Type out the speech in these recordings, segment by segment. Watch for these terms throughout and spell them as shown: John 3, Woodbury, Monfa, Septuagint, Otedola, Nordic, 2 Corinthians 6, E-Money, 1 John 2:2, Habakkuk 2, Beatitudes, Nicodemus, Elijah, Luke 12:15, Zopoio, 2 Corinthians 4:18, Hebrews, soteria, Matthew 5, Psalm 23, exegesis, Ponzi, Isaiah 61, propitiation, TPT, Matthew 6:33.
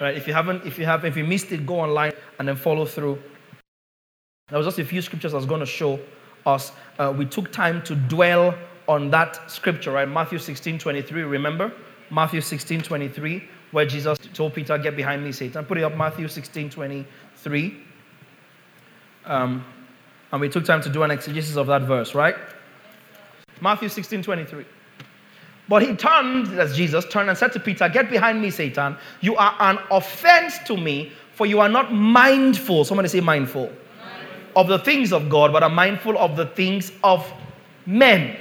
Right? If you missed it, go online and then follow through. There was just a few scriptures I was going to show us. We took time to dwell on that scripture, right? Matthew 16:23. Remember? Matthew 16:23, where Jesus told Peter, "Get behind me, Satan." Put it up, Matthew 16:23. And we took time to do an exegesis of that verse, right? Matthew 16:23. But he turned, as Jesus turned, and said to Peter, "Get behind me, Satan. You are an offense to me, for you are not mindful." Somebody say mindful. Of the things of God, but are mindful of the things of men.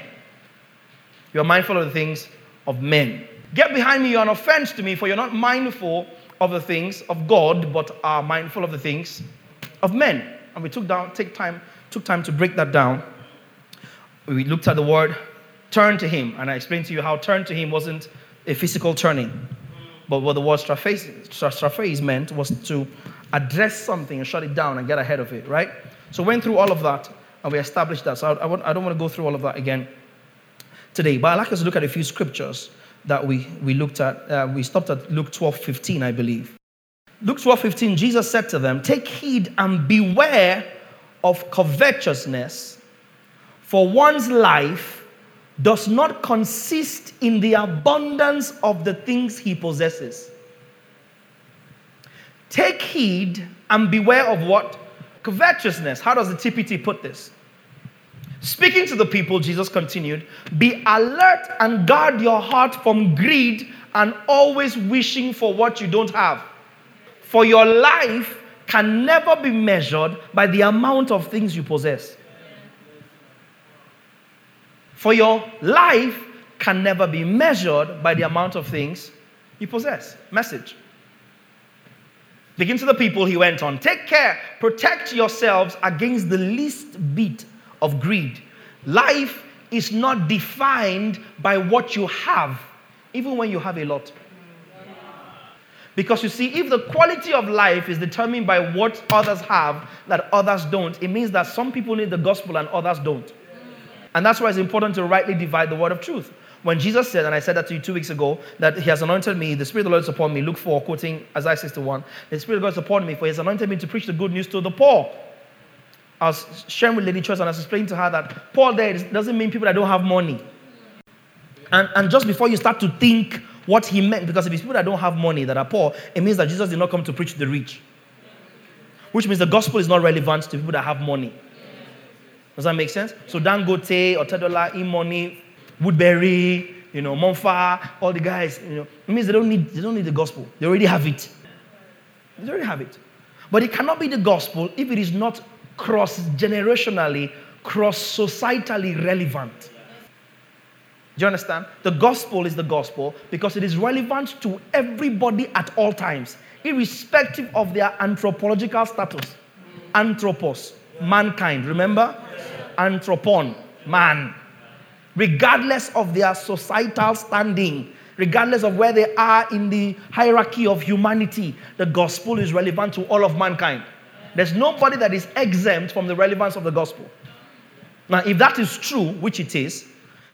You are mindful of the things of men. Get behind me, you are an offense to me, for you're not mindful of the things of God, but are mindful of the things of men. And we took time to break that down. We looked at the word turn to him, and I explained to you how turn to him wasn't a physical turning, but what the word straphase meant was to address something and shut it down and get ahead of it, right? So went through all of that, and we established that. So I don't want to go through all of that again today, but I'd like us to look at a few scriptures that we looked at. We stopped at Luke 12:15, I believe. Luke 12:15, Jesus said to them, "Take heed and beware of covetousness, for one's life does not consist in the abundance of the things he possesses." Take heed and beware of what? Covetousness. How does the TPT put this? Speaking to the people, Jesus continued, "Be alert and guard your heart from greed and always wishing for what you don't have. For your life can never be measured by the amount of things you possess." For your life can never be measured by the amount of things you possess. Message. Speaking to the people, he went on, "Take care, protect yourselves against the least bit of greed. Life is not defined by what you have, even when you have a lot." Because you see, if the quality of life is determined by what others have that others don't, it means that some people need the gospel and others don't. And that's why it's important to rightly divide the word of truth. When Jesus said, and I said that to you 2 weeks ago, that he has anointed me, the Spirit of the Lord is upon me, Luke 4, quoting Isaiah 61, "The Spirit of God is upon me, for he has anointed me to preach the good news to the poor." I was sharing with Lady Church, and I was explaining to her that poor there doesn't mean people that don't have money. And just before you start to think what he meant, because if it's people that don't have money that are poor, it means that Jesus did not come to preach to the rich. Which means the gospel is not relevant to people that have money. Does that make sense? So Dangote, Otedola, E-Money, Woodbury, Monfa, all the guys, it means they don't need the gospel. They already have it. But it cannot be the gospel if it is not cross-generationally, cross-societally relevant. Do you understand? The gospel is the gospel because it is relevant to everybody at all times, irrespective of their anthropological status. Anthropos. Mankind, remember? Anthropon, man. Regardless of their societal standing, regardless of where they are in the hierarchy of humanity, the gospel is relevant to all of mankind. There's nobody that is exempt from the relevance of the gospel. Now, if that is true, which it is,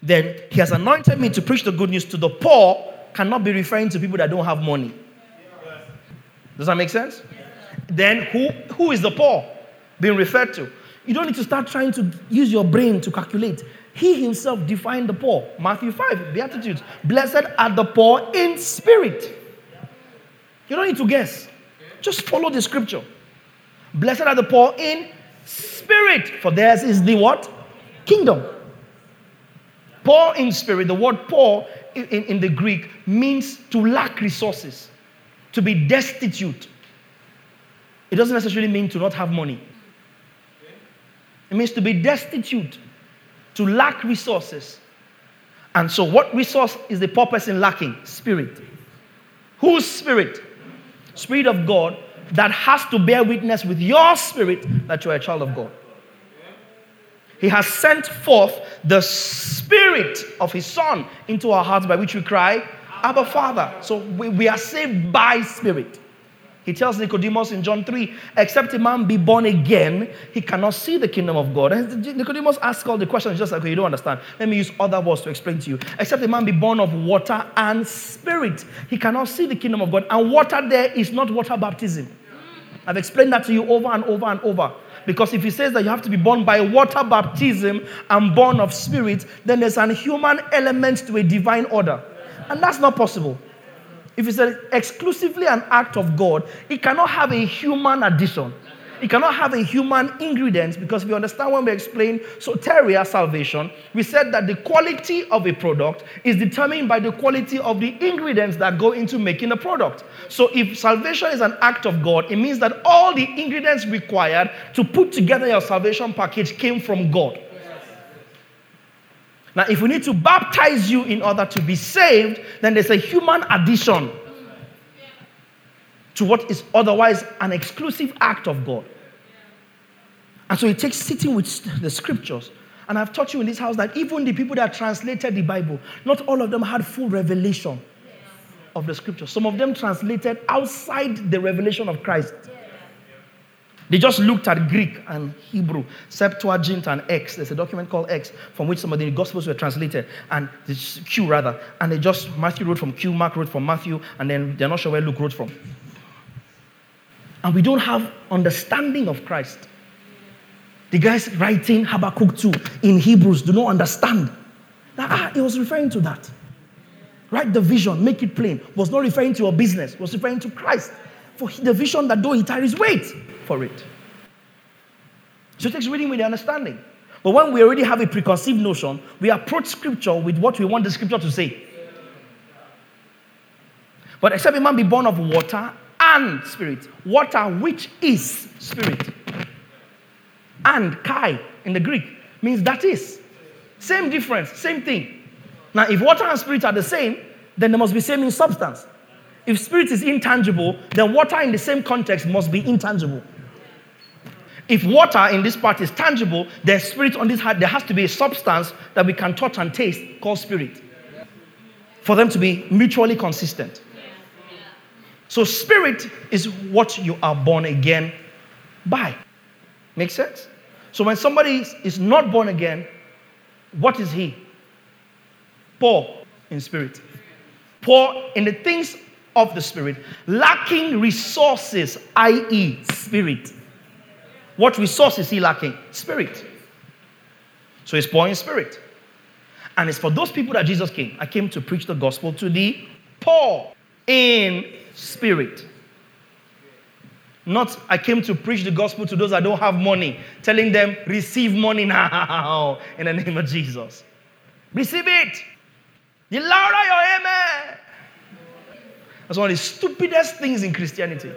then he has anointed me to preach the good news to the poor cannot be referring to people that don't have money. Does that make sense? Then who is the poor being referred to? You don't need to start trying to use your brain to calculate. He himself defined the poor. Matthew 5, Beatitudes. "Blessed are the poor in spirit." You don't need to guess. Just follow the scripture. "Blessed are the poor in spirit, for theirs is the" what? Kingdom. Poor in spirit. The word poor in the Greek means to lack resources, to be destitute. It doesn't necessarily mean to not have money. It means to be destitute, to lack resources. And so what resource is the poor person lacking? Spirit. Whose spirit? Spirit of God that has to bear witness with your spirit that you are a child of God. He has sent forth the Spirit of His Son into our hearts by which we cry, Abba, Father. So we are saved by Spirit. He tells Nicodemus in John 3, except a man be born again, he cannot see the kingdom of God. And Nicodemus asks all the questions, just like, okay, you don't understand. Let me use other words to explain to you. Except a man be born of water and Spirit, he cannot see the kingdom of God. And water there is not water baptism. I've explained that to you over and over and over. Because if he says that you have to be born by water baptism and born of Spirit, then there's an human element to a divine order. And that's not possible. If it's exclusively an act of God, it cannot have a human addition. It cannot have a human ingredient, because we understand when we explain soteria salvation, we said that the quality of a product is determined by the quality of the ingredients that go into making a product. So if salvation is an act of God, it means that all the ingredients required to put together your salvation package came from God. Now, if we need to baptize you in order to be saved, then there's a human addition to what is otherwise an exclusive act of God. And so it takes sitting with the scriptures. And I've taught you in this house that even the people that translated the Bible, not all of them had full revelation of the scriptures. Some of them translated outside the revelation of Christ. They just looked at Greek and Hebrew, Septuagint and X. There's a document called X from which some of the Gospels were translated, and Q rather. And they just, Matthew wrote from Q, Mark wrote from Matthew, and then they're not sure where Luke wrote from. And we don't have understanding of Christ. The guys writing Habakkuk 2 in Hebrews do not understand. It was referring to that. Write the vision, make it plain. Was not referring to your business, was referring to Christ. For the vision that though he tarries, wait for it. So it takes reading with the understanding. But when we already have a preconceived notion, we approach scripture with what we want the scripture to say. But except a man be born of water and Spirit. Water, which is Spirit. And kai in the Greek means that is. Same difference, same thing. Now, if water and Spirit are the same, then they must be same in substance. If Spirit is intangible, then water in the same context must be intangible. If water in this part is tangible, there's Spirit on this heart. There has to be a substance that we can touch and taste called Spirit for them to be mutually consistent. So Spirit is what you are born again by. Make sense? So when somebody is not born again, what is he? Poor in spirit. Poor in the things of the Spirit, lacking resources, i.e. Spirit. What resource is he lacking? Spirit. So he's poor in spirit. And it's for those people that Jesus came. I came to preach the gospel to the poor in spirit. Not, I came to preach the gospel to those that don't have money, telling them, receive money now in the name of Jesus. Receive it. The louder your amen. That's one of the stupidest things in Christianity.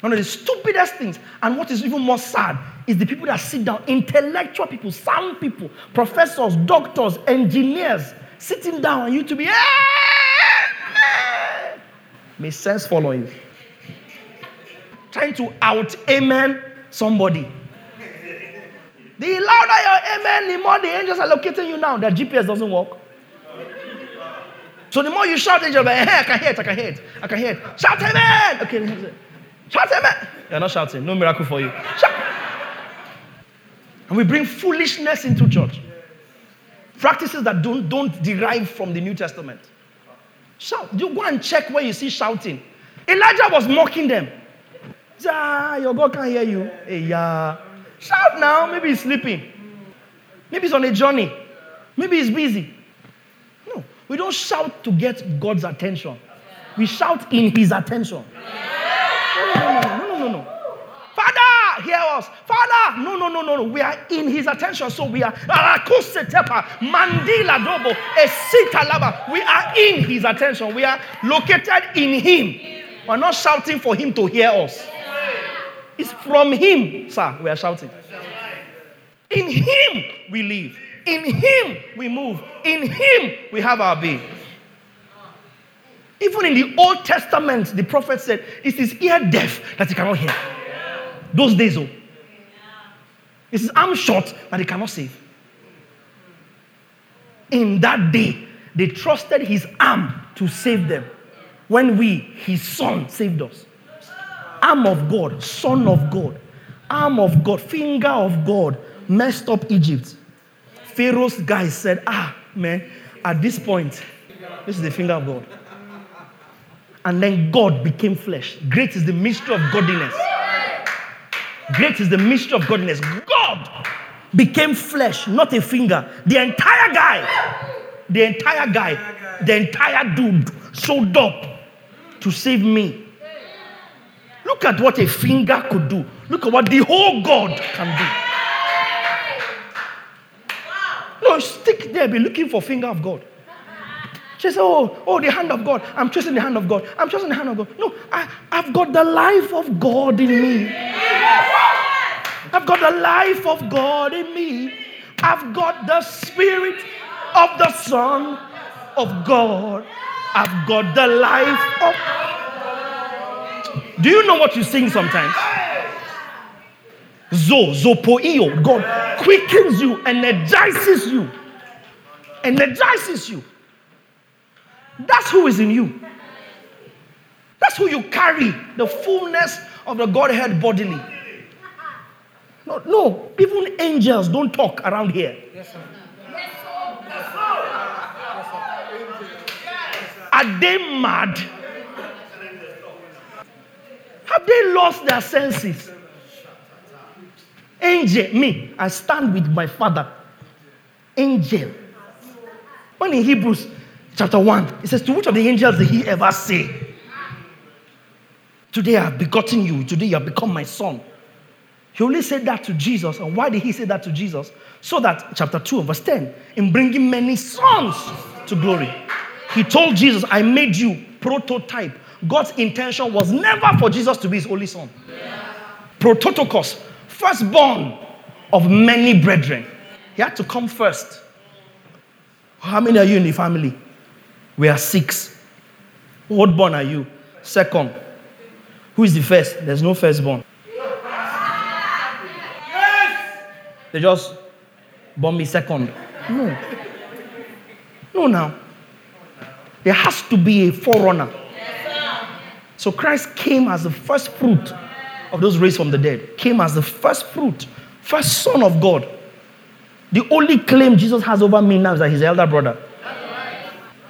One of the stupidest things. And what is even more sad is the people that sit down, intellectual people, sound people, professors, doctors, engineers, sitting down on you to be, amen. May sense follow you. Trying to out-amen somebody. The louder your amen, the more the angels are locating you now. Their GPS doesn't work. So the more you shout, angels are like, hey, I can hear it. Shout amen! Okay, shout amen! You're not shouting. No miracle for you. Shout! And we bring foolishness into church. Practices that don't derive from the New Testament. Shout. You go and check where you see shouting. Elijah was mocking them. Ah, your God can't hear you. Hey, yeah. Shout now. Maybe he's sleeping. Maybe he's on a journey. Maybe he's busy. No. We don't shout to get God's attention. We shout in His attention. No. Father, hear us. Father, no. We are in His attention, so we are. We are in His attention. We are located in Him. We are not shouting for Him to hear us. It's from Him, sir, we are shouting. In Him we live. In Him we move. In Him we have our being. Even in the Old Testament, the prophet said, it is ear deaf that he cannot hear. Those days, oh. It is arm short that he cannot save. In that day, they trusted his arm to save them. When we, his son, saved us. Arm of God, son of God, arm of God, finger of God, messed up Egypt. Pharaoh's guy said, man, at this point, this is the finger of God. And then God became flesh. Great is the mystery of godliness. Great is the mystery of godliness. God became flesh, not a finger. The entire guy, the entire dude showed up to save me. Look at what a finger could do. Look at what the whole God can do. No, stick there, be looking for finger of God. She said, oh, the hand of God. I'm trusting the hand of God. I'm trusting the hand of God. No, I've got the life of God in me. I've got the life of God in me. I've got the Spirit of the Son of God. I've got the life of God. Do you know what you sing sometimes? Zopoio. God quickens you, energizes you. That's who is in you. That's who you carry, the fullness of the Godhead bodily. No, even angels don't talk around here. Yes, sir. Yes, sir. Are they mad? Have they lost their senses? Angel, me, I stand with my Father. Angel. When in Hebrews, Chapter 1, it says, to which of the angels did he ever say, today I have begotten you, today you have become my son? He only said that to Jesus. And why did he say that to Jesus? So that, chapter 2, verse 10, in bringing many sons to glory. He told Jesus, I made you prototype. God's intention was never for Jesus to be his only son. Yeah. Prototokos, firstborn of many brethren. He had to come first. How many are you in the family? We are 6. What born are you? 2nd. Who is the first? There's no firstborn. Yes. They just born me 2nd. No, now. There has to be a forerunner. So Christ came as the first fruit of those raised from the dead. Came as the first fruit. First son of God. The only claim Jesus has over me now is that he's the elder brother.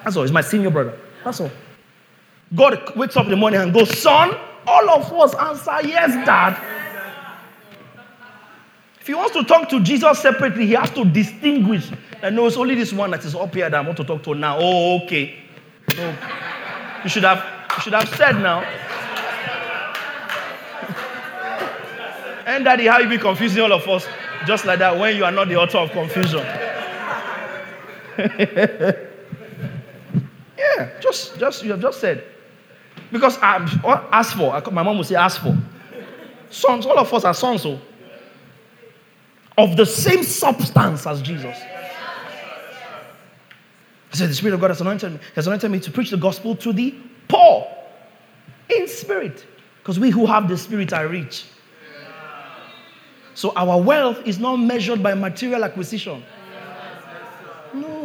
That's all. He's my senior brother. That's all. God wakes up in the morning and goes, son, all of us answer, yes, Dad. If he wants to talk to Jesus separately, he has to distinguish. That no, it's only this one that is up here that I want to talk to now. Oh, okay. Oh. You should have said now. And Daddy, how you be confusing all of us just like that when you are not the author of confusion. Yeah, just you have just said. Because my mom would say, ask for. Sons, all of us are sons of the same substance as Jesus. He said, the Spirit of God has anointed me to preach the gospel to the poor in spirit. Because we who have the Spirit are rich. So our wealth is not measured by material acquisition. No.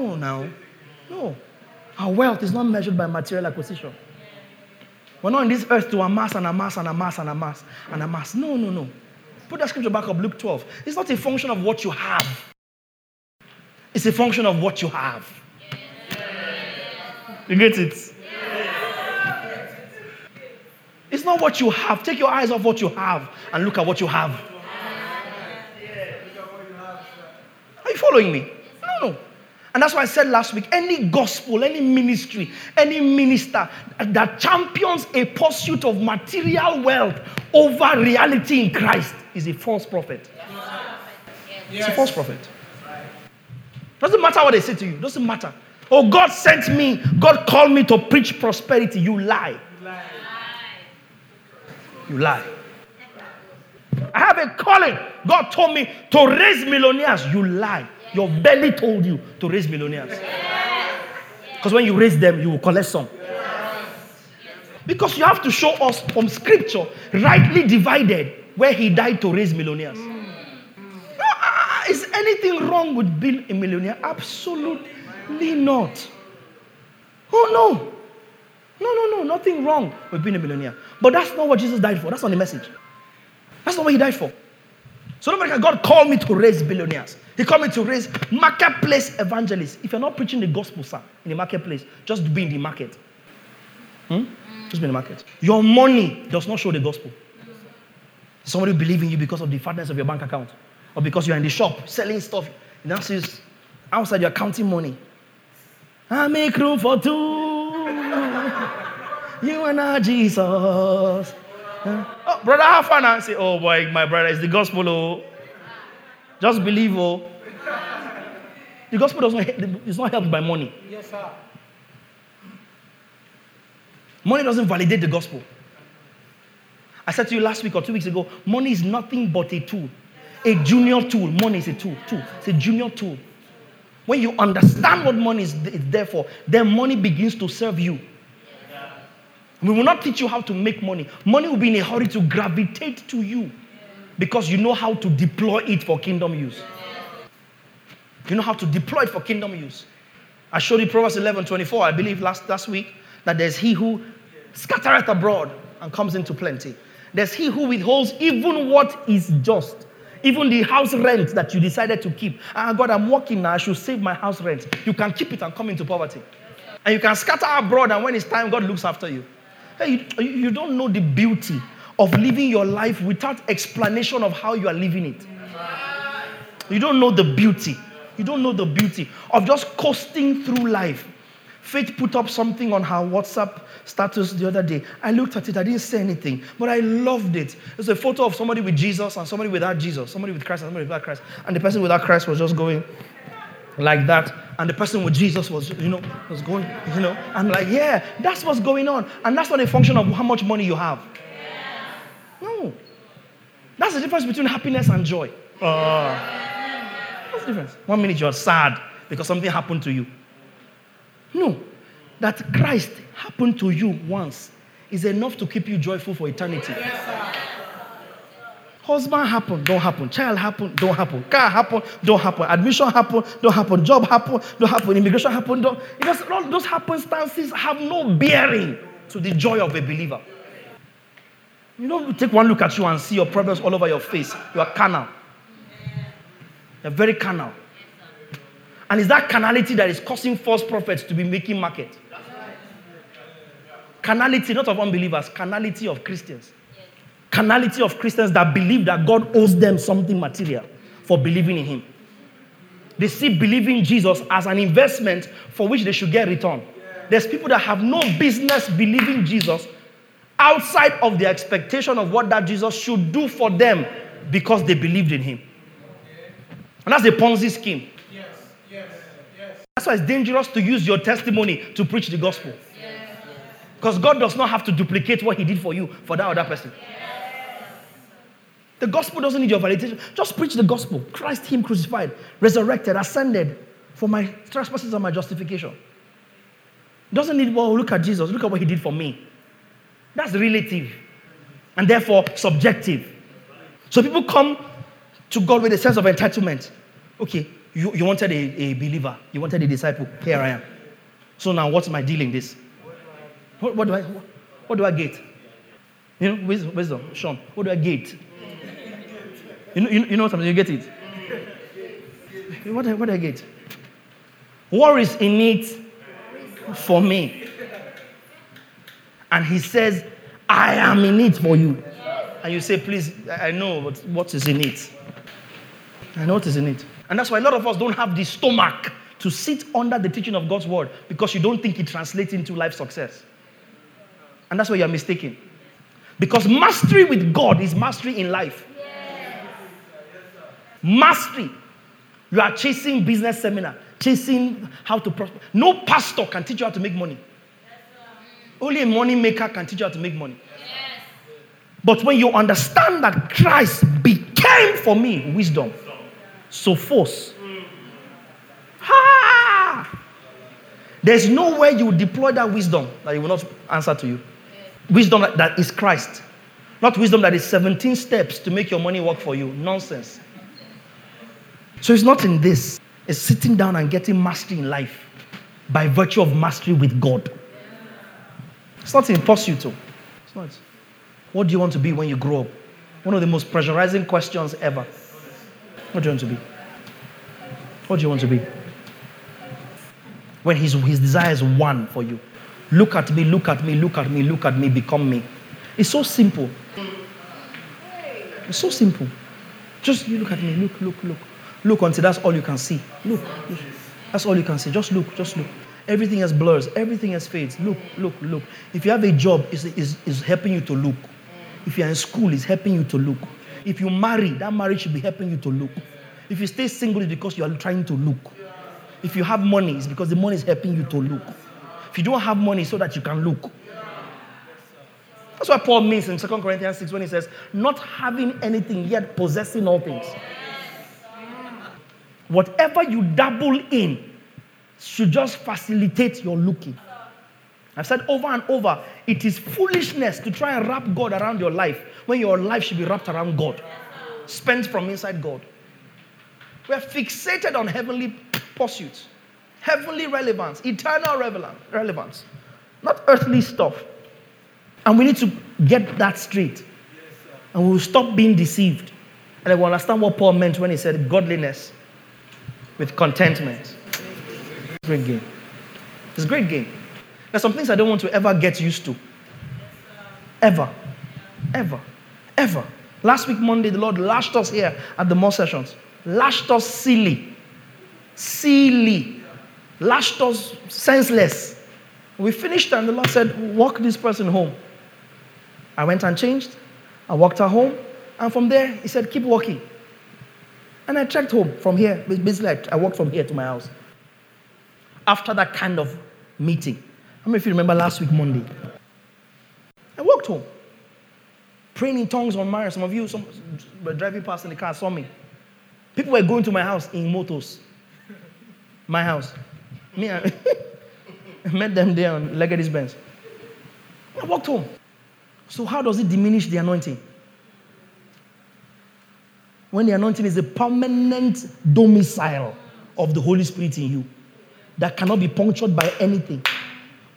Our wealth is not measured by material acquisition. We're not in this earth to amass. No. Put that scripture back up, Luke 12. It's not a function of what you have. It's a function of what you have. You get it? It's not what you have. Take your eyes off what you have and look at what you have. Are you following me? No. And that's why I said last week, any gospel, any ministry, any minister that champions a pursuit of material wealth over reality in Christ is a false prophet. Yes. It's a false prophet. Doesn't matter what they say to you. Doesn't matter. Oh, God sent me. God called me to preach prosperity. You lie. I have a calling. God told me to raise millionaires. You lie. Your belly told you to raise millionaires. Because when you raise them, you will collect some. Yes. Because you have to show us from scripture, rightly divided, where he died to raise millionaires. No, is anything wrong with being a millionaire? Absolutely not. Oh, no. No, nothing wrong with being a millionaire. But that's not what Jesus died for. That's not the message. That's not what he died for. So nobody can, God called me to raise billionaires. He called me to raise marketplace evangelists. If you're not preaching the gospel, sir, in the marketplace, just be in the market. Just be in the market. Your money does not show the gospel. Somebody believe in you because of the fatness of your bank account, or because you're in the shop selling stuff. Now she's outside, you're counting money. I make room for two. You and I, Jesus. Oh, brother, have fun. I say, oh boy, my brother, it's the gospel. Oh, just believe. Oh, the gospel doesn't. It's not helped by money. Yes, sir. Money doesn't validate the gospel. I said to you last week or 2 weeks ago, money is nothing but a tool, a junior tool. Money is a tool. It's a junior tool. When you understand what money is there for, then money begins to serve you. We will not teach you how to make money. Money will be in a hurry to gravitate to you because you know how to deploy it for kingdom use. You know how to deploy it for kingdom use. I showed you Proverbs 11:24, I believe last week, that there's he who scattereth abroad and comes into plenty. There's he who withholds even what is just. Even the house rent that you decided to keep. Ah, God, I'm working now. I should save my house rent. You can keep it and come into poverty. And you can scatter abroad, and when it's time, God looks after you. Hey, you don't know the beauty of living your life without explanation of how you are living it. You don't know the beauty. You don't know the beauty of just coasting through life. Faith put up something on her WhatsApp status the other day. I looked at it. I didn't say anything, but I loved it. It's a photo of somebody with Jesus and somebody without Jesus, somebody with Christ and somebody without Christ. And the person without Christ was just going like that. And the person with Jesus was, was going, I'm like, yeah, that's what's going on. And that's not a function of how much money you have. No. That's the difference between happiness and joy. That's the difference. 1 minute you're sad because something happened to you. No, that Christ happened to you once is enough to keep you joyful for eternity. Yes, husband happen, don't happen. Child happen, don't happen. Car happen, don't happen. Admission happen, don't happen. Job happen, don't happen. Immigration happen, don't. All those happenstances have no bearing to the joy of a believer. You don't take one look at you and see your problems all over your face. You are carnal. You're very carnal. And it's that carnality that is causing false prophets to be making market. Carnality, not of unbelievers, carnality of Christians. Carnality of Christians that believe that God owes them something material for believing in him. They see believing Jesus as an investment for which they should get return. There's people that have no business believing Jesus outside of the expectation of what that Jesus should do for them because they believed in him. And that's a Ponzi scheme. That's why it's dangerous to use your testimony to preach the gospel. Because God does not have to duplicate what he did for you for that other person. The gospel doesn't need your validation. Just preach the gospel. Christ, him crucified, resurrected, ascended for my trespasses and my justification. It doesn't need, well, look at Jesus. Look at what he did for me. That's relative and therefore subjective. So people come to God with a sense of entitlement. Okay. You wanted a believer. You wanted a disciple. Here I am. So now what's my deal in this? What do I get? Wisdom, Sean, what do I get? You know something, you get it? What do I get? War is in it for me. And he says, I am in it for you. And you say, please, I know, but what is in it? I know what is in it. And that's why a lot of us don't have the stomach to sit under the teaching of God's word because you don't think it translates into life success. And that's where you're mistaken. Because mastery with God is mastery in life. Yes. Mastery. You are chasing business seminar, chasing how to prosper. No pastor can teach you how to make money. Only a money maker can teach you how to make money. Yes. But when you understand that Christ became for me wisdom, so force. There's no way you deploy that wisdom that it will not answer to you. Wisdom that is Christ. Not wisdom that is 17 steps to make your money work for you. Nonsense. So it's not in this. It's sitting down and getting mastery in life by virtue of mastery with God. It's not in pursuit to. It's not. What do you want to be when you grow up? One of the most pressurizing questions ever. What do you want to be? What do you want to be? When his desire is one for you. Look at me, look at me, look at me, look at me, become me. It's so simple. It's so simple. Just you look at me, look, look, look. Look until that's all you can see. Look, look. That's all you can see. Just look, just look. Everything else blurs. Everything else fades. Look, look, look. If you have a job, it's helping you to look. If you're in school, it's helping you to look. If you marry, that marriage should be helping you to look. If you stay single, it's because you are trying to look. If you have money, it's because the money is helping you to look. If you don't have money, so that you can look. That's what Paul means in 2 Corinthians 6 when he says, not having anything yet possessing all things. Whatever you dabble in should just facilitate your looking. I've said over and over, it is foolishness to try and wrap God around your life when your life should be wrapped around God. Spent from inside God. We're fixated on heavenly pursuits, heavenly relevance, eternal relevance, not earthly stuff. And we need to get that straight. And we will stop being deceived. And I will understand what Paul meant when he said godliness with contentment. Great game. It's a great game. There's some things I don't want to ever get used to. Ever. Ever. Ever. Last week, Monday, the Lord lashed us here at the mall sessions. Lashed us silly. Silly. Lashed us senseless. We finished and the Lord said, walk this person home. I went and changed. I walked her home. And from there, he said, keep walking. And I trekked home from here. Basically, I walked from here to my house. After that kind of meeting. How many of you remember last week, Monday? I walked home. Praying in tongues on Mara. Some of you were driving past in the car, saw me. People were going to my house in motos. My house. Me, I met them there on Legacy Benz. I walked home. So how does it diminish the anointing? When the anointing is a permanent domicile of the Holy Spirit in you that cannot be punctured by anything.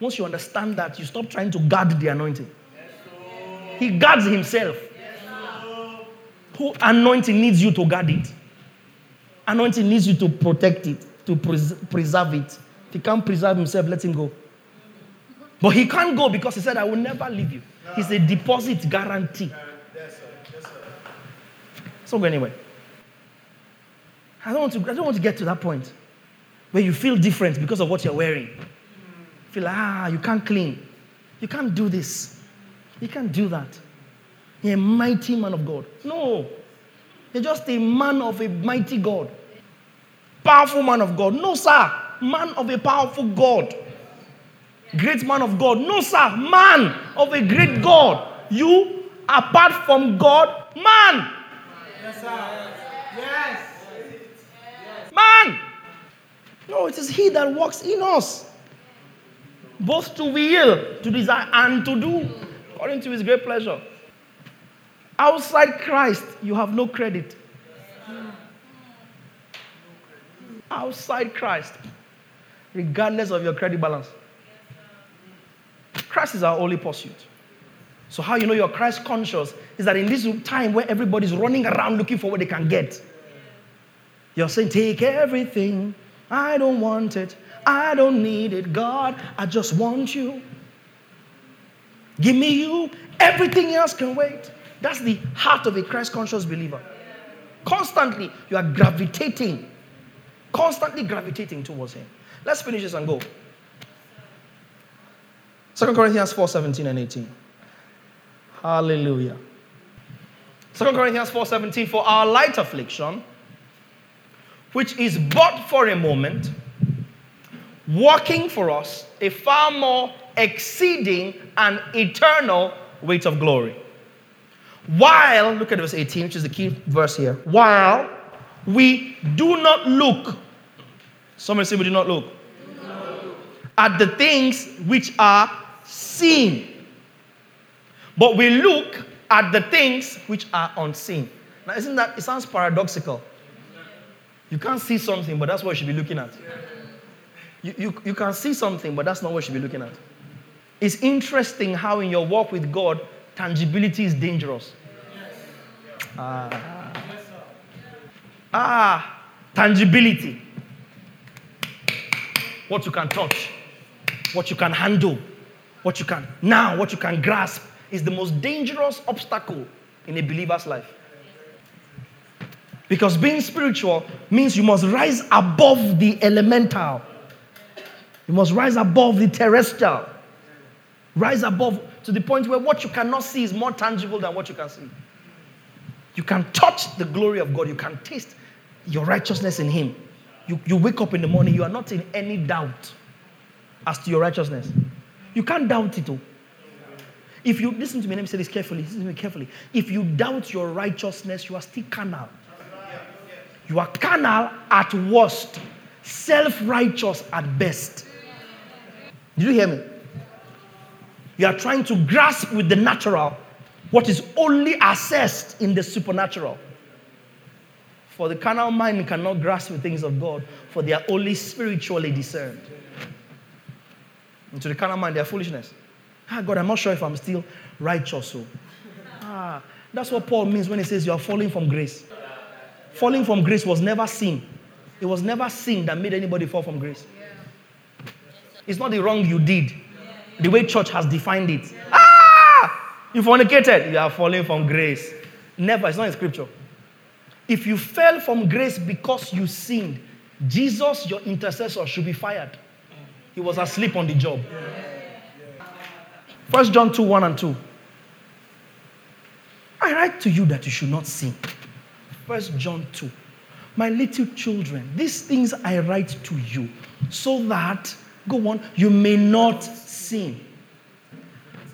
Once you understand that, you stop trying to guard the anointing. Yes, he guards himself. Yes, who anointing needs you to guard it. Anointing needs you to protect it, to preserve it. If he can't preserve himself, let him go. But he can't go because he said, I will never leave you. No. He's a deposit guarantee. Yes, sir. So anyway, I don't want to get to that point where you feel different because of what you're wearing. Feel like, you can't clean. You can't do this. You can't do that. You're a mighty man of God. No. You're just a man of a mighty God. Powerful man of God. No, sir. Man of a powerful God. Great man of God. No, sir. Man of a great God. You, apart from God, man. Yes, sir. Yes. Man. No, it is He that works in us. Both to will, to desire, and to do, according to His great pleasure. Outside Christ, you have no credit. Outside Christ, regardless of your credit balance. Christ is our only pursuit. So how you know you're Christ conscious is that in this time where everybody's running around looking for what they can get, you're saying, take everything. I don't want it. I don't need it, God. I just want you. Give me you. Everything else can wait. That's the heart of a Christ-conscious believer. Constantly, you are gravitating. Constantly gravitating towards Him. Let's finish this and go. 2 Corinthians 4:17 and 18. Hallelujah. 2 Corinthians 4:17, for our light affliction, which is but for a moment, working for us a far more exceeding and eternal weight of glory. While, look at verse 18, which is the key verse here. While we do not look, somebody say we do not look, at the things which are seen, but we look at the things which are unseen. Now, isn't that, it sounds paradoxical. You can't see something, but that's what you should be looking at. You can see something, but that's not what you should be looking at. It's interesting how in your walk with God, tangibility is dangerous. Tangibility. What you can touch, what you can handle, what you can grasp is the most dangerous obstacle in a believer's life. Because being spiritual means you must rise above the elemental. You must rise above the terrestrial. Rise above to the point where what you cannot see is more tangible than what you can see. You can touch the glory of God. You can taste your righteousness in Him. You wake up in the morning, you are not in any doubt as to your righteousness. You can't doubt it all. If you, listen to me, let me say this carefully. Listen to me carefully. If you doubt your righteousness, you are still carnal. You are carnal at worst, self-righteous at best. Did you hear me? You are trying to grasp with the natural what is only assessed in the supernatural. For the carnal mind cannot grasp the things of God, for they are only spiritually discerned. And to the carnal mind, they are foolishness. God, I'm not sure if I'm still righteous. So. That's what Paul means when he says you are falling from grace. Falling from grace was never sin. It was never sin that made anybody fall from grace. It's not the wrong you did. The way church has defined it. You fornicated. You are falling from grace. Never. It's not in scripture. If you fell from grace because you sinned, Jesus, your intercessor, should be fired. He was asleep on the job. 1 John 2:1 and 2. I write to you that you should not sin. 1 John 2. My little children, these things I write to you so that, go on, you may not sin.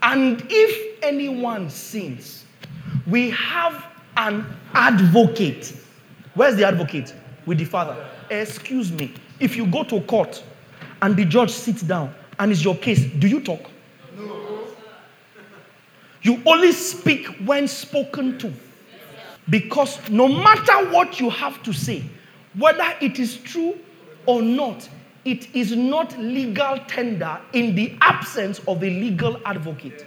And if anyone sins, we have an advocate. Where's the advocate? With the Father. Excuse me. If you go to court and the judge sits down and it's your case, do you talk? No. You only speak when spoken to. Because no matter what you have to say, whether it is true or not, it is not legal tender in the absence of a legal advocate.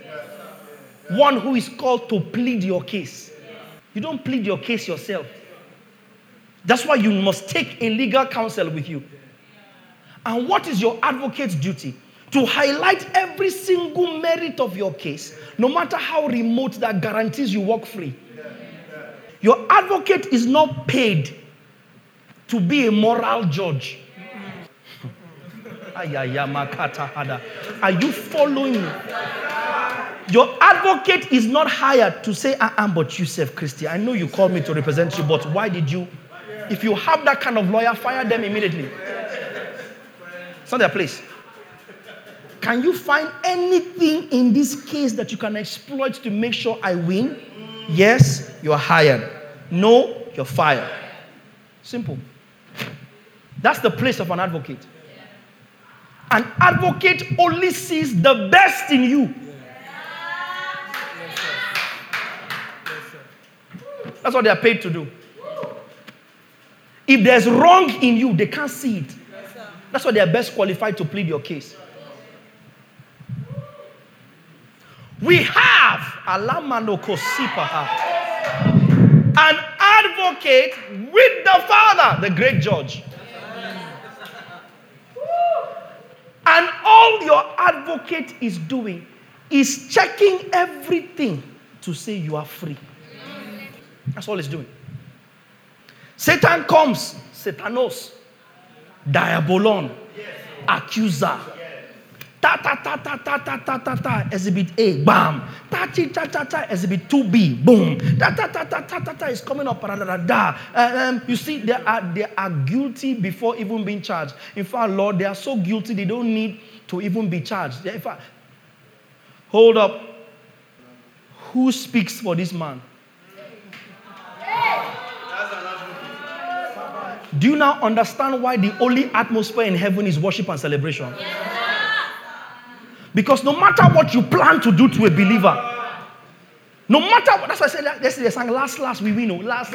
One who is called to plead your case. You don't plead your case yourself. That's why you must take a legal counsel with you. And what is your advocate's duty? To highlight every single merit of your case, no matter how remote, that guarantees you walk free. Your advocate is not paid to be a moral judge. Are you following me? Your advocate is not hired to say, I am but Yusuf Christie. I know you called me to represent you, but why did you? If you have that kind of lawyer, fire them immediately. It's not their place. Can you find anything in this case that you can exploit to make sure I win? Yes, you're hired. No, you're fired. Simple. That's the place of an advocate. An advocate only sees the best in you. That's what they are paid to do. If there's wrong in you, they can't see it. That's why they are best qualified to plead your case. We have an advocate with the Father, the great judge. And all your advocate is doing is checking everything to say you are free. That's all he's doing. Satan comes, Satanos, Diabolon, accuser. Ta ta ta ta ta ta ta ta ta, exhibit A, bam. Ta ta ta ta ta, exhibit 2B, boom. Ta ta ta ta ta ta ta is coming up. You see, they are guilty before even being charged. In fact, Lord, they are so guilty they don't need to even be charged. In fact, hold up. Who speaks for this man? Do you now understand why the only atmosphere in heaven is worship and celebration? Because no matter what you plan to do to a believer, No matter what, that's why I said yesterday, I sang last, we win. Oh, last,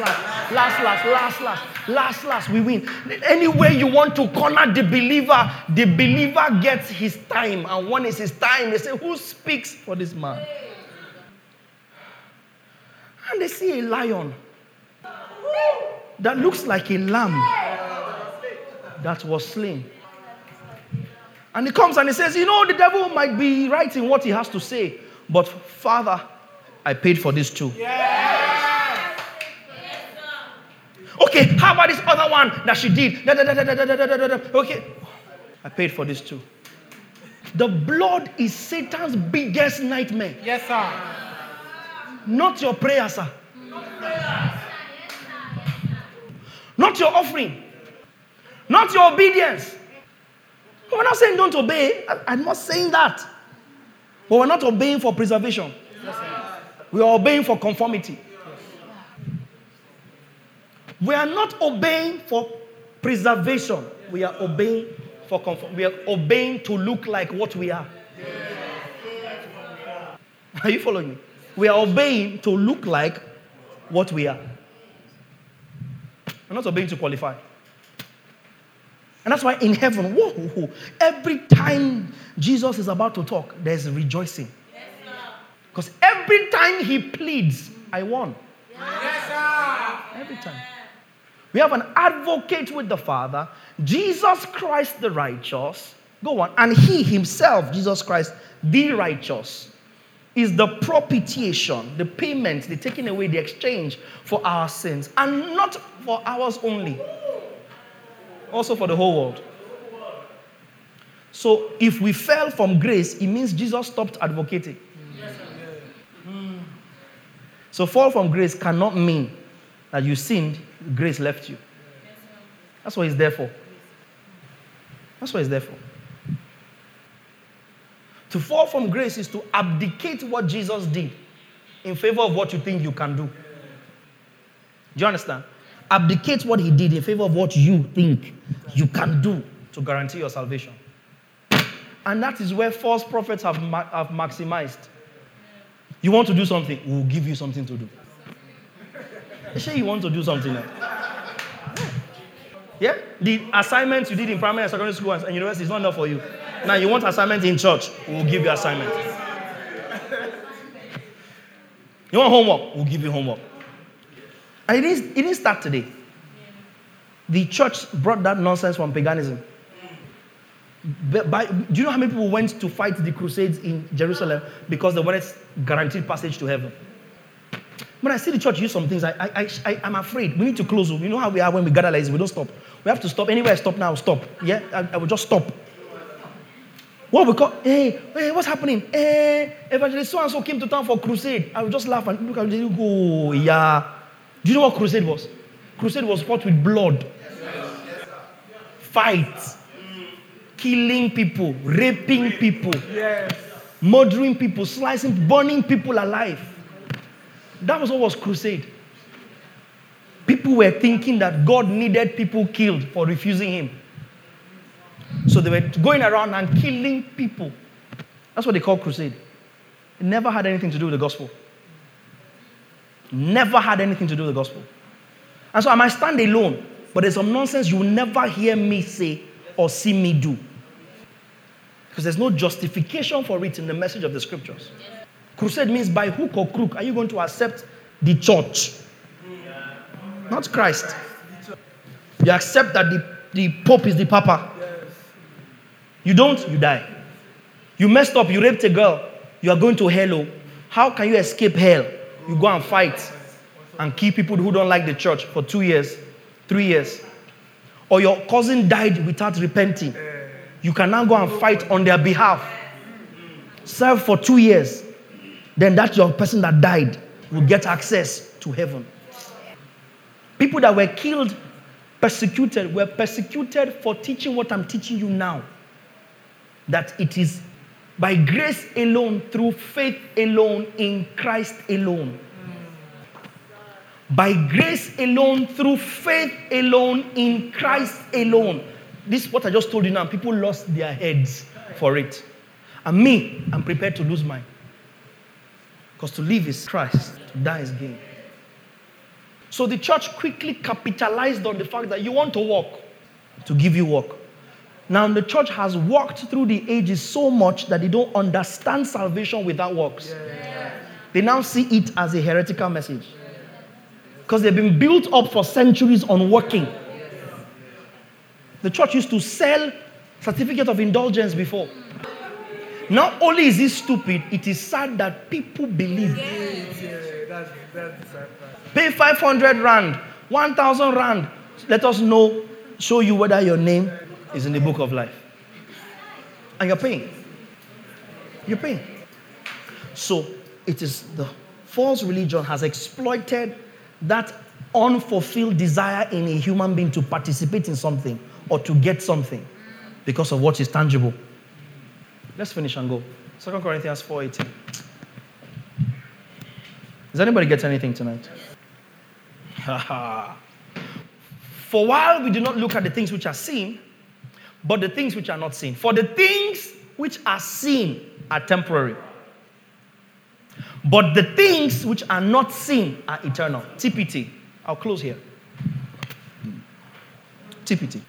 we win. Anywhere you want to corner the believer gets his time. And when it's his time, they say, who speaks for this man? And they see a lion that looks like a lamb that was slain. And he comes and he says, you know, the devil might be right in what he has to say, but Father, I paid for this too. Yes. Okay, how about this other one that she did? Okay, I paid for this too. The blood is Satan's biggest nightmare. Yes, sir. Not your prayer, sir. Not your offering. Not your obedience. We're not saying don't obey. I'm not saying that. But we're not obeying for preservation. Yes, we are obeying for conformity. Yes. We are not obeying for preservation. We are obeying for conformity. We are obeying to look like what we are. Yes. Are you following me? We are obeying to look like what we are. We're not obeying to qualify. And that's why in heaven, whoa, every time Jesus is about to talk, there's rejoicing. Because every time he pleads, I won. Yes, sir. Every time. We have an advocate with the Father, Jesus Christ the righteous. Go on. And he himself, Jesus Christ the righteous, is the propitiation, the payment, the taking away, the exchange for our sins. And not for ours only. Also for the whole world. So if we fell from grace, it means Jesus stopped advocating. So fall from grace cannot mean that you sinned, grace left you. That's what it's there for. That's what it's there for. To fall from grace is to abdicate what Jesus did in favor of what you think you can do. Do you understand? Abdicate what he did in favor of what you think you can do to guarantee your salvation. And that is where false prophets have maximized. You want to do something, we'll give you something to do. They say you want to do something now. Yeah? The assignments you did in primary and secondary school and university is not enough for you. Now you want assignment in church, we'll give you assignment. You want homework, we'll give you homework. And it didn't start today. The church brought that nonsense from paganism. Do you know how many people went to fight the crusades in Jerusalem because they wanted guaranteed passage to heaven? When I see the church use some things, I'm afraid. We need to close. You know how we are when we gather like this. We don't stop. We have to stop. Anywhere I stop now, stop. Yeah, I will just stop. What we call, hey, what's happening? Hey, evangelist so-and-so came to town for crusade. I will just laugh and look at you go, yeah. Do you know what crusade was? Crusade was fought with blood. Fight. Killing people, raping people, yes. Murdering people, slicing, burning people alive. That was what was crusade. People were thinking that God needed people killed for refusing him. So they were going around and killing people. That's what they call crusade. It never had anything to do with the gospel. Never had anything to do with the gospel. And so I might stand alone, but there's some nonsense you will never hear me say or see me do. Because there's no justification for it in the message of the scriptures. Crusade means by hook or crook, are you going to accept the church? Not Christ. You accept that the Pope is the Papa. You don't, you die. You messed up, you raped a girl, you are going to hell. How can you escape hell? You go and fight and kill people who don't like the church for 2 years, 3 years. Or your cousin died without repenting. You can now go and fight on their behalf. Serve for 2 years. Then that your person that died will get access to heaven. People that were killed, persecuted, were persecuted for teaching what I'm teaching you now. That it is by grace alone, through faith alone, in Christ alone. By grace alone, through faith alone, in Christ alone. This is what I just told you now. People lost their heads for it. And me, I'm prepared to lose mine. Because to live is Christ, to die is gain. So the church quickly capitalized on the fact that you want to walk, to give you work. Now the church has walked through the ages so much that they don't understand salvation without works. Yeah. They now see it as a heretical message. Because they've been built up for centuries on working. The church used to sell certificate of indulgence before. Not only is it stupid, it is sad that people believe. Yeah, that's sad. Pay 500 rand, 1,000 rand. Let us know, show you whether your name is in the book of life. And you're paying. You're paying. So it is the false religion has exploited that unfulfilled desire in a human being to participate in something or to get something because of what is tangible. Let's finish and go. 2 Corinthians 4:18. Does anybody get anything tonight? For while we do not look at the things which are seen, but the things which are not seen. For the things which are seen are temporary. But the things which are not seen are eternal. TPT. I'll close here. TPT.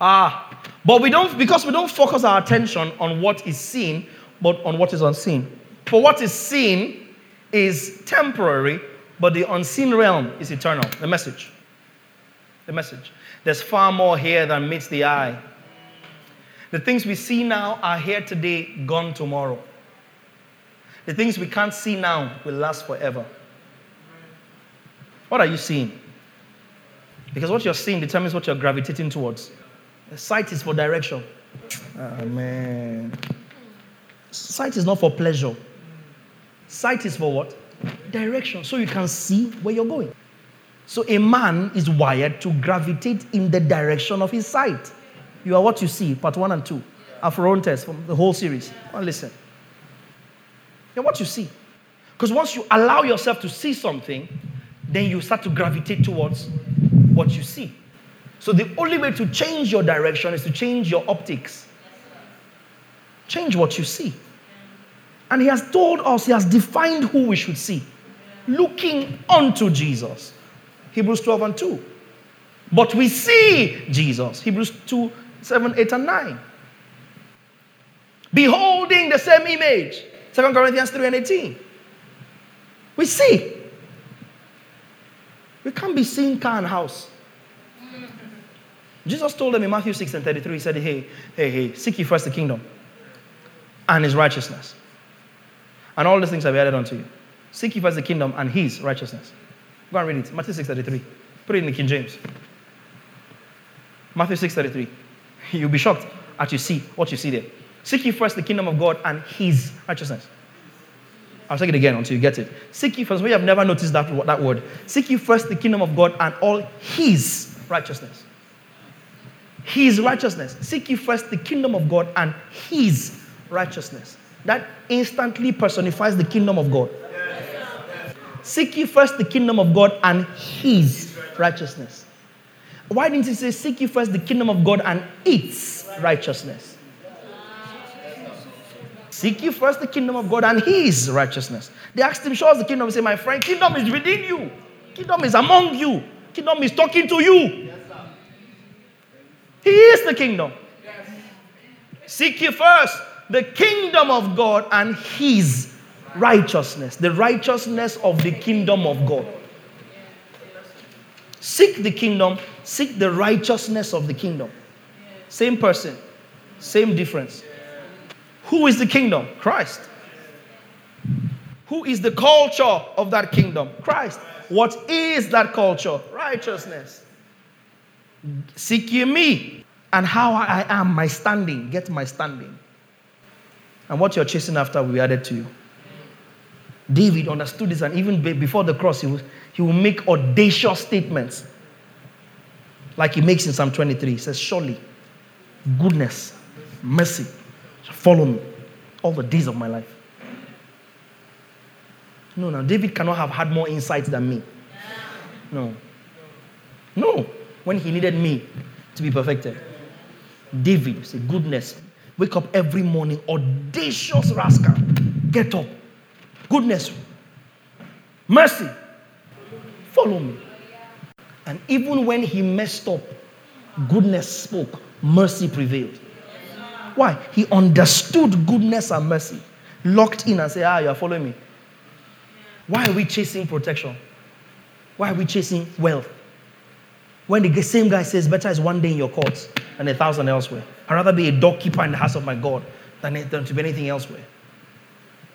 But we don't focus our attention on what is seen, but on what is unseen. For what is seen is temporary, but the unseen realm is eternal. The message. There's far more here than meets the eye. The things we see now are here today, gone tomorrow. The things we can't see now will last forever. What are you seeing? Because what you're seeing determines what you're gravitating towards. The sight is for direction. Amen. Sight is not for pleasure. Sight is for what? Direction. So you can see where you're going. So a man is wired to gravitate in the direction of his sight. You are what you see, part 1 and 2. Afro test from the whole series. Now listen. You're what you see. Because once you allow yourself to see something, then you start to gravitate towards what you see. So the only way to change your direction is to change your optics. Change what you see. And he has told us, he has defined who we should see. Looking unto Jesus. Hebrews 12:2. But we see Jesus. Hebrews 2:7, 8, and 9. Beholding the same image. 2 Corinthians 3:18. We see. We can't be seeing car and house. Jesus told them in Matthew 6:33, he said, hey, seek ye first the kingdom and his righteousness. And all these things have been added unto you. Seek ye first the kingdom and his righteousness. Go and read it. Matthew 6:33. Put it in the King James. Matthew 6:33. You'll be shocked at what you see there. Seek ye first the kingdom of God and his righteousness. I'll take it again until you get it. Seek ye first. We have never noticed that word. Seek ye first the kingdom of God and all his righteousness. His righteousness. Seek ye first the kingdom of God and his righteousness. That instantly personifies the kingdom of God. Yes. Seek ye first the kingdom of God and his righteousness. Why didn't he say, seek ye first the kingdom of God and its righteousness? Seek ye first the kingdom of God and his righteousness. They asked him, show us the kingdom. He said, my friend, kingdom is within you. Kingdom is among you. Kingdom is talking to you. He is the kingdom. Yes. Seek ye first the kingdom of God and his righteousness. The righteousness of the kingdom of God. Seek the kingdom. Seek the righteousness of the kingdom. Same person. Same difference. Who is the kingdom? Christ. Who is the culture of that kingdom? Christ. What is that culture? Righteousness. Seek ye me, and how I am, my standing. Get my standing. And what you're chasing after will be added to you. David understood this, and even before the cross, he will make audacious statements. Like he makes in Psalm 23. He says, surely, goodness, mercy, shall follow me all the days of my life. No, David cannot have had more insight than me. No. When he needed me to be perfected. David said, goodness, wake up every morning, audacious rascal, get up. goodness, mercy, follow me. And even when he messed up, goodness spoke, mercy prevailed. Why? He understood goodness and mercy. Locked in and said, you are following me. Why are we chasing protection? Why are we chasing wealth? When the same guy says, better is one day in your courts and 1,000 elsewhere. I'd rather be a doorkeeper in the house of my God than to be anything elsewhere.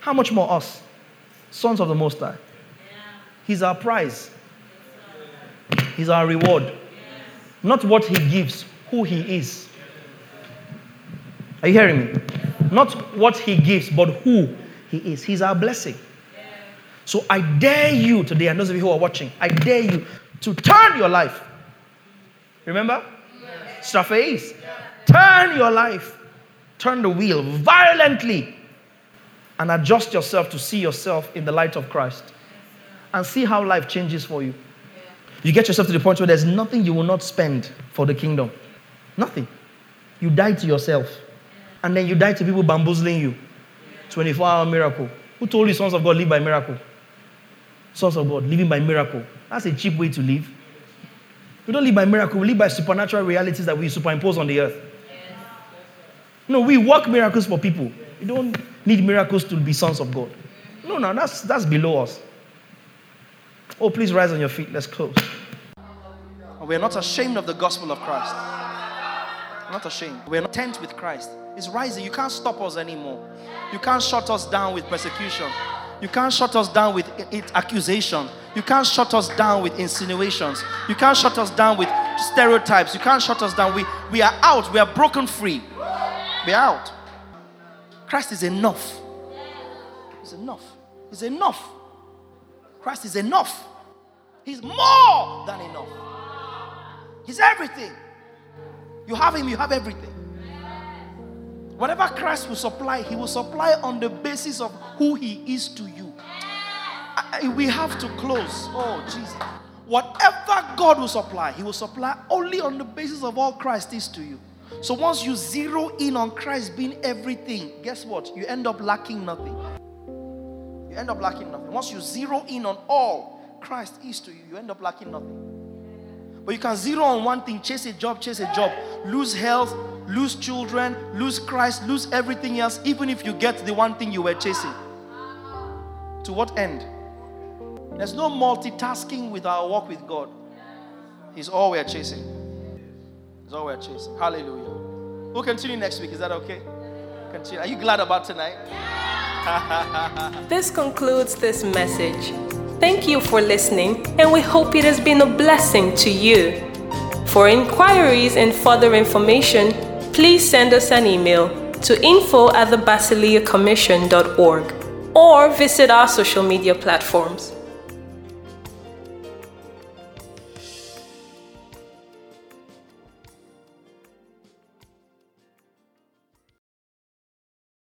How much more us, sons of the Most High? He's our prize. He's our reward. Not what he gives, who he is. Are you hearing me? Not what he gives, but who he is. He's our blessing. So I dare you today, and those of you who are watching, I dare you to turn your life. Remember? Yes. Strafeis. Yeah. Turn your life. Turn the wheel violently and adjust yourself to see yourself in the light of Christ and see how life changes for you. You get yourself to the point where there's nothing you will not spend for the kingdom. Nothing. You die to yourself. And then you die to people bamboozling you. 24-hour miracle. Who told you sons of God live by miracle? Sons of God living by miracle. That's a cheap way to live. We don't live by miracle. We live by supernatural realities that we superimpose on the earth. No, we work miracles for people. You don't need miracles to be sons of God. No, that's below us. Oh, please rise on your feet. Let's close. We are not ashamed of the gospel of Christ. We're not ashamed. We're not tent with Christ. It's rising. You can't stop us anymore. You can't shut us down with persecution. You can't shut us down with accusation. You can't shut us down with insinuations. You can't shut us down with stereotypes. You can't shut us down. We are out. We are broken free. We are out. Christ is enough. It's enough. It's enough. Christ is enough. He's more than enough. He's everything. You have him, you have everything. Whatever Christ will supply, he will supply on the basis of who he is to you. We have to close. Oh, Jesus. Whatever God will supply, he will supply only on the basis of all Christ is to you. So once you zero in on Christ being everything, guess what? You end up lacking nothing. You end up lacking nothing. Once you zero in on all Christ is to you, you end up lacking nothing. But you can zero on one thing, chase a job, lose health, lose children, lose Christ, lose everything else, even if you get the one thing you were chasing. To what end? There's no multitasking with our walk with God. He's all we're chasing. He's all we're chasing. Hallelujah. We'll continue next week. Is that okay? Continue. Are you glad about tonight? This concludes this message. Thank you for listening, and we hope it has been a blessing to you. For inquiries and further information, please send us an email to info@thebasileacommission.org or visit our social media platforms.